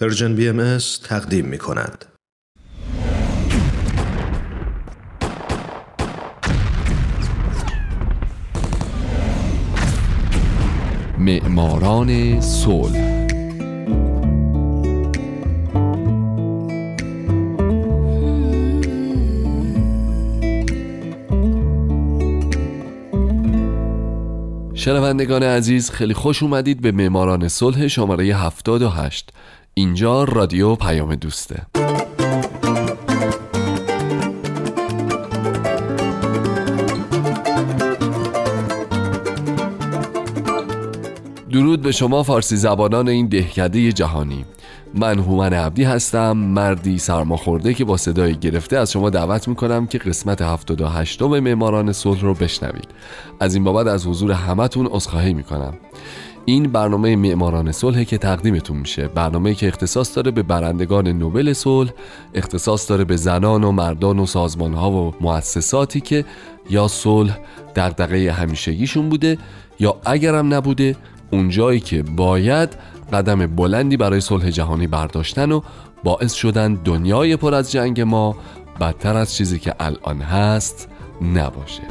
پرژن BMS تقدیم می‌کند. معماران صلح. شنوندگان عزیز، خیلی خوش اومدید به معماران صلح شماره 78. اینجا رادیو پیام دوسته. درود به شما فارسی زبانان این دهکده جهانی. من هومن عبدی هستم، مردی سرماخورده که با صدای گرفته از شما دعوت میکنم که قسمت 78 معماران صلح رو بشنوید. از این بابت از حضور همتون عذرخواهی میکنم. این برنامه معماران صلح که تقدیمتون میشه، برنامه‌ای که اختصاص داره به برندگان نوبل صلح، اختصاص داره به زنان و مردان و سازمان‌ها و مؤسساتی که یا صلح دغدغه همیشگیشون بوده یا اگرم نبوده، اونجایی که باید قدم بلندی برای صلح جهانی برداشتن و باعث شدن دنیای پر از جنگ ما بدتر از چیزی که الان هست نباشه.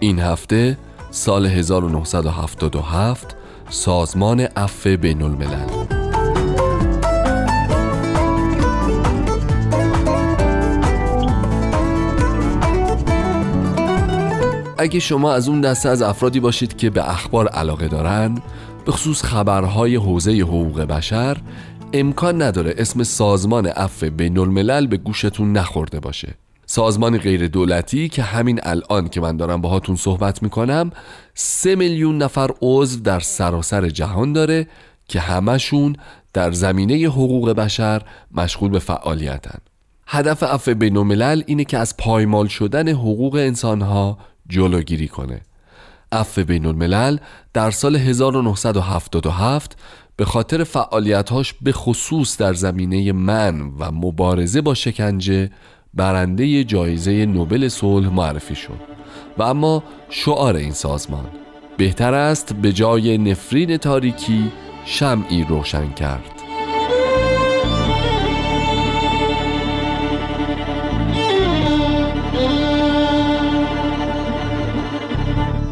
این هفته سال 1977، سازمان عفو بینالملل. اگه شما از اون دسته از افرادی باشید که به اخبار علاقه دارن، به خصوص خبرهای حوزه حقوق بشر، امکان نداره اسم سازمان عفو بینالملل به گوشتون نخورده باشه. سازمان غیر دولتی که همین الان که من دارم باهاتون صحبت میکنم 3 میلیون نفر عضو در سراسر جهان داره که همشون در زمینه حقوق بشر مشغول به فعالیتن. هدف عفو بینالملل اینه که از پایمال شدن حقوق انسانها جلوگیری کنه. عفو بینالملل در سال 1977 به خاطر فعالیت‌هاش به خصوص در زمینه منع و مبارزه با شکنجه برنده جایزه نوبل صلح معرفی شد. و اما شعار این سازمان: بهتر است به جای نفرین تاریکی شمعی روشن کرد.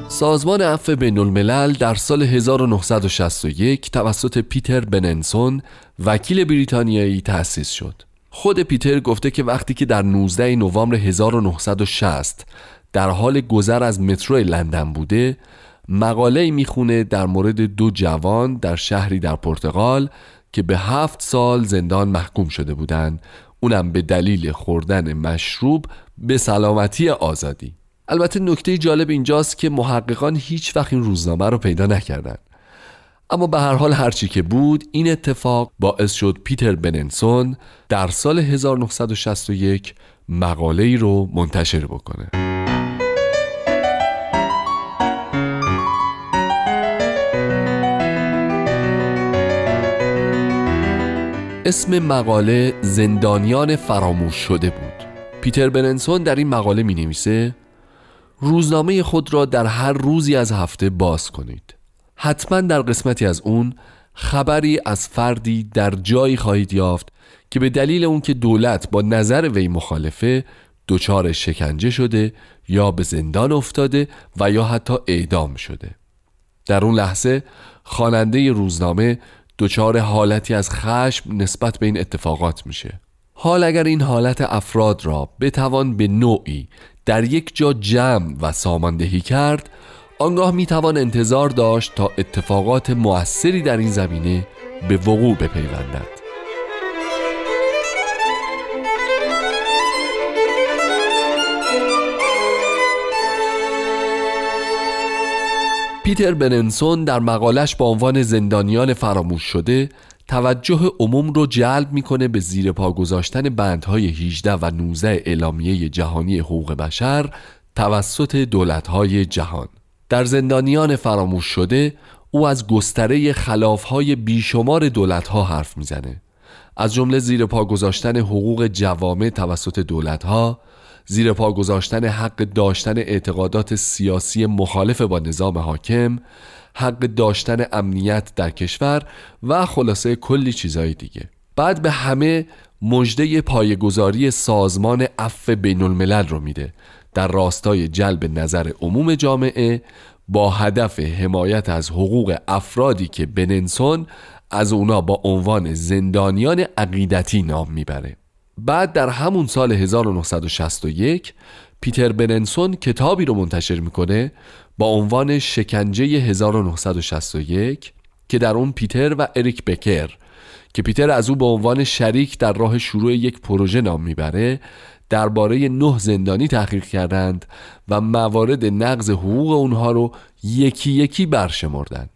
سازمان عفو بینالملل در سال 1961 توسط پیتر بننسون، وکیل بریتانیایی، تأسیس شد. خود پیتر گفته که وقتی که در 19 نوامبر 1960 در حال گذر از مترو لندن بوده، مقاله‌ای میخونه در مورد 2 جوان در شهری در پرتغال که به 7 سال زندان محکوم شده بودند، اونم به دلیل خوردن مشروب به سلامتی آزادی. البته نکته جالب اینجاست که محققان هیچ وقت این روزنامه رو پیدا نکردن. اما به هر حال هرچی که بود، این اتفاق باعث شد پیتر بننسون در سال 1961 مقاله‌ای رو منتشر بکنه. اسم مقاله زندانیان فراموش شده بود. پیتر بننسون در این مقاله می‌نویسه: روزنامه خود را در هر روزی از هفته باز کنید. حتما در قسمتی از اون خبری از فردی در جایی خواهید یافت که به دلیل اون که دولت با نظر وی مخالفه، دچار شکنجه شده یا به زندان افتاده و یا حتی اعدام شده. در اون لحظه خواننده روزنامه دچار حالتی از خشم نسبت به این اتفاقات میشه. حال اگر این حالت افراد را بتوان به نوعی در یک جا جمع و ساماندهی کرد، آنگاه میتوان انتظار داشت تا اتفاقات مؤثری در این زمینه به وقوع بپیوندد. پیتر بننسون در مقالش با عنوان زندانیان فراموش شده توجه عموم رو جلب میکنه به زیر پا گذاشتن بندهای 18 و 19 اعلامیه جهانی حقوق بشر توسط دولت‌های جهان. در زندانیان فراموش شده او از گستره خلاف‌های بیشمار دولت‌ها حرف میزنه، از جمله زیر پا گذاشتن حقوق جوامع توسط دولت‌ها، زیر پا گذاشتن حق داشتن اعتقادات سیاسی مخالف با نظام حاکم، حق داشتن امنیت در کشور و خلاصه کلی چیزهای دیگه. بعد به همه مژده پایه‌گذاری سازمان عفو بینالملل رو میده در راستای جلب نظر عموم جامعه با هدف حمایت از حقوق افرادی که بننسون از اونا با عنوان زندانیان عقیدتی نام میبره. بعد در همون سال 1961 پیتر بننسون کتابی رو منتشر میکنه با عنوان شکنجه 1961 که در اون پیتر و اریک بکر که پیتر از او به عنوان شریک در راه شروع یک پروژه نام میبره درباره 9 زندانی تحقیق کردند و موارد نقض حقوق اونها رو یکی یکی برشمردند.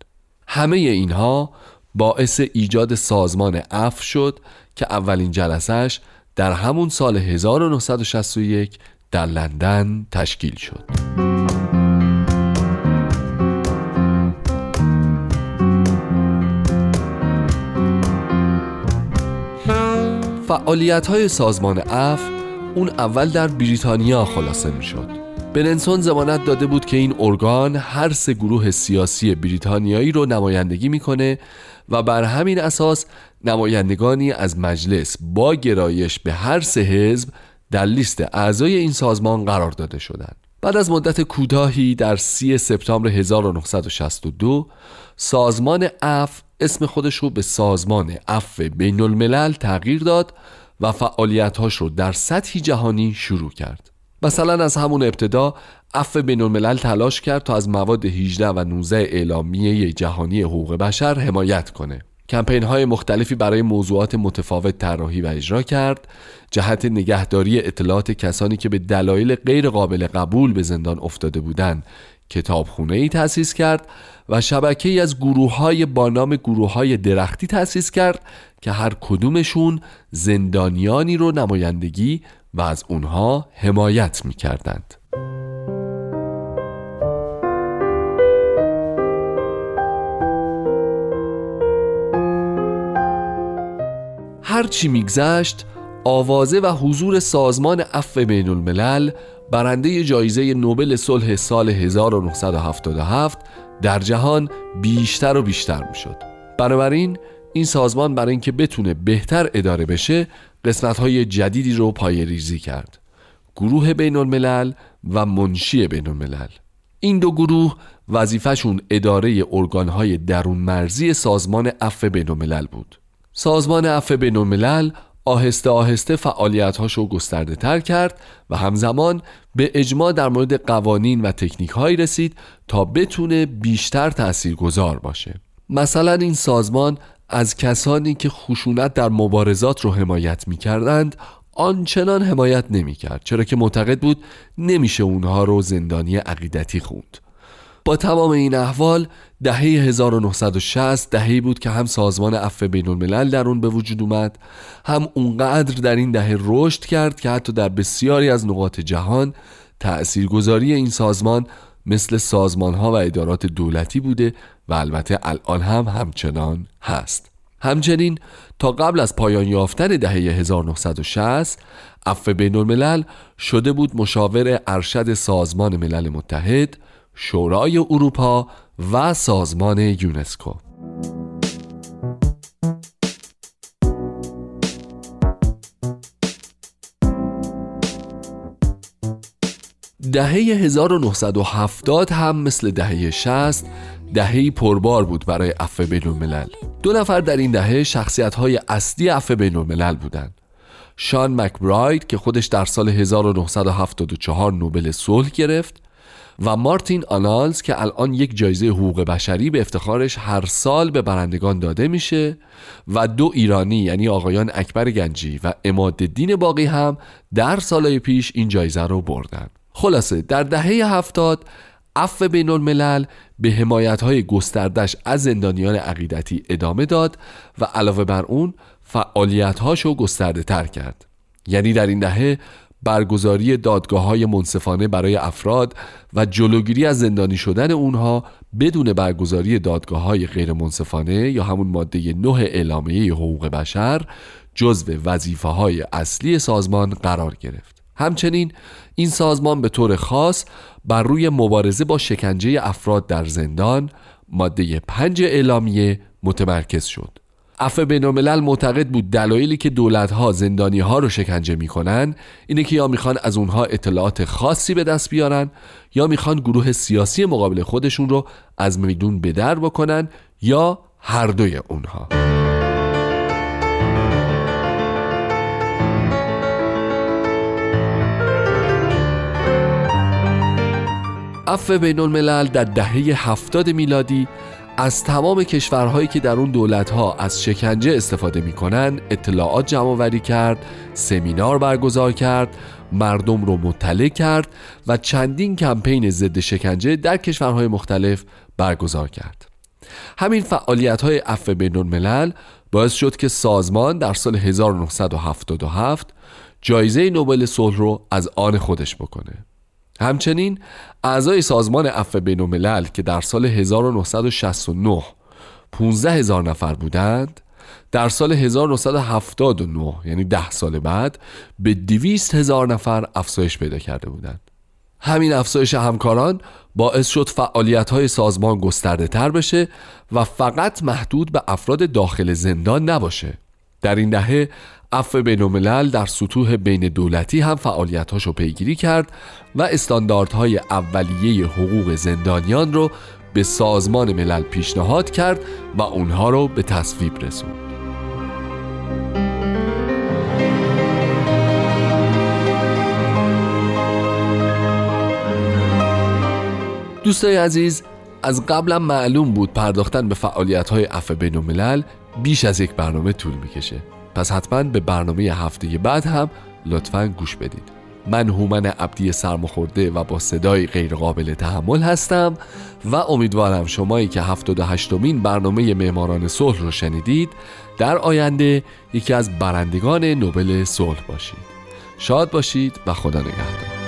همه اینها باعث ایجاد سازمان عفو شد که اولین جلسه‌اش در همون سال 1961 در لندن تشکیل شد. فعالیت‌های سازمان عفو اون اول در بریتانیا خلاصه می‌شد. بننسون ضمانت داده بود که این ارگان هر 3 گروه سیاسی بریتانیایی رو نمایندگی می‌کنه و بر همین اساس نمایندگانی از مجلس با گرایش به هر 3 حزب در لیست اعضای این سازمان قرار داده شدند. بعد از مدت کوتاهی در 3 سپتامبر 1962 سازمان عفو اسم خودش رو به سازمان عفو بینالملل تغییر داد و فعالیت‌هاش رو در سطح جهانی شروع کرد. مثلا از همون ابتدا عفو بینالملل تلاش کرد تا از مواد 18 و 19 اعلامیه جهانی حقوق بشر حمایت کنه. کمپین‌های مختلفی برای موضوعات متفاوت طراحی و اجرا کرد، جهت نگهداری اطلاعات کسانی که به دلایل غیر قابل قبول به زندان افتاده بودند، کتابخونه‌ای تأسیس کرد و شبکه‌ای از گروه‌های با نام گروه‌های درختی تأسیس کرد که هر کدومشون زندانیانی رو نمایندگی و از اونها حمایت می‌کردند. هرچی میگذشت آوازه و حضور سازمان عفو بینالملل برنده جایزه نوبل صلح سال 1977 در جهان بیشتر و بیشتر میشد. بنابراین این سازمان برای اینکه بتونه بهتر اداره بشه قسمت‌های جدیدی رو پایه‌ریزی کرد: گروه بینالملل و منشی بینالملل. این 2 گروه وظیفه‌شون اداره ارگان‌های درون مرزی سازمان عفو بینالملل بود. سازمان عفو بینالملل آهسته آهسته فعالیت‌هاشو گسترده‌تر کرد و همزمان به اجماع در مورد قوانین و تکنیک‌هایی رسید تا بتونه بیشتر تأثیرگذار باشه. مثلا این سازمان از کسانی که خشونت در مبارزات رو حمایت می‌کردند آنچنان حمایت نمی‌کرد، چرا که معتقد بود نمیشه اونها رو زندانی عقیدتی خوند. با تمام این احوال دهه 1960 دهه‌ای بود که هم سازمان عفو بینالملل در اون به وجود اومد، هم اونقدر در این دهه رشد کرد که حتی در بسیاری از نقاط جهان تأثیرگذاری این سازمان مثل سازمان‌ها و ادارات دولتی بوده و البته الان هم همچنان هست. همچنین تا قبل از پایان یافتن دهه 1960 عفو بینالملل شده بود مشاور ارشد سازمان ملل متحد، شورای اروپا و سازمان یونسکو. دهه 1970 هم مثل دهه 60 دهه‌ای پربار بود برای عفو بینالملل. 2 نفر در این دهه شخصیت‌های اصلی عفو بینالملل بودند: شان مکبراید که خودش در سال 1974 نوبل صلح گرفت و مارتین آنالز که الان یک جایزه حقوق بشری به افتخارش هر سال به برندگان داده میشه، و 2 ایرانی یعنی آقایان اکبر گنجی و عمادالدین باقی هم در سالهای پیش این جایزه رو بردن. خلاصه در دهه 70 عفو بینالملل به حمایت‌های گستردش از زندانیان عقیدتی ادامه داد و علاوه بر اون فعالیت‌هاشو گسترده تر کرد. یعنی در این دهه برگزاری دادگاه‌های منصفانه برای افراد و جلوگیری از زندانی شدن اونها بدون برگزاری دادگاه‌های غیر منصفانه یا همون ماده 9 اعلامیه حقوق بشر جزو وظیفه‌های اصلی سازمان قرار گرفت. همچنین این سازمان به طور خاص بر روی مبارزه با شکنجه افراد در زندان ماده 5 اعلامیه متمرکز شد. عفو بین‌الملل معتقد بود دلایلی که دولت‌ها زندانی‌ها رو شکنجه می‌کنن اینه که یا می‌خوان از اونها اطلاعات خاصی به دست بیارن، یا می‌خوان گروه سیاسی مقابل خودشون رو از میدون به در بکنن، یا هر دوی اونها. عفو بین‌الملل در دهه 70 میلادی از تمام کشورهایی که در اون دولت‌ها از شکنجه استفاده می‌کنن اطلاعات جمع‌آوری کرد، سمینار برگزار کرد، مردم رو مطلع کرد و چندین کمپین ضد شکنجه در کشورهای مختلف برگزار کرد. همین فعالیت‌های عفو بین‌الملل باعث شد که سازمان در سال 1977 جایزه نوبل صلح رو از آن خودش بکنه. همچنین اعضای سازمان عفو بین‌الملل که در سال 1969 15000 نفر بودند، در سال 1979 یعنی 10 سال بعد به 200000 نفر افزایش پیدا کرده بودند. همین افزایش همکاران باعث شد فعالیت‌های سازمان گسترده‌تر بشه و فقط محدود به افراد داخل زندان نباشه. در این دهه عفو بین‌الملل در سطوح بین دولتی هم فعالیتاشو پیگیری کرد و استانداردهای اولیه حقوق زندانیان رو به سازمان ملل پیشنهاد کرد و اونها رو به تصویب رسوند. دوستای عزیز، از قبلم معلوم بود پرداختن به فعالیت‌های عفو بین‌الملل بیش از یک برنامه طول می‌کشه. پس حتما به برنامه هفته بعد هم لطفاً گوش بدید. من هومن عبدی سرمخورده و با صدای غیر قابل تحمل هستم و امیدوارم شمایی که 78مین برنامه معماران صلح رو شنیدید در آینده یکی از برندگان نوبل صلح باشید. شاد باشید و خدا نگهدار.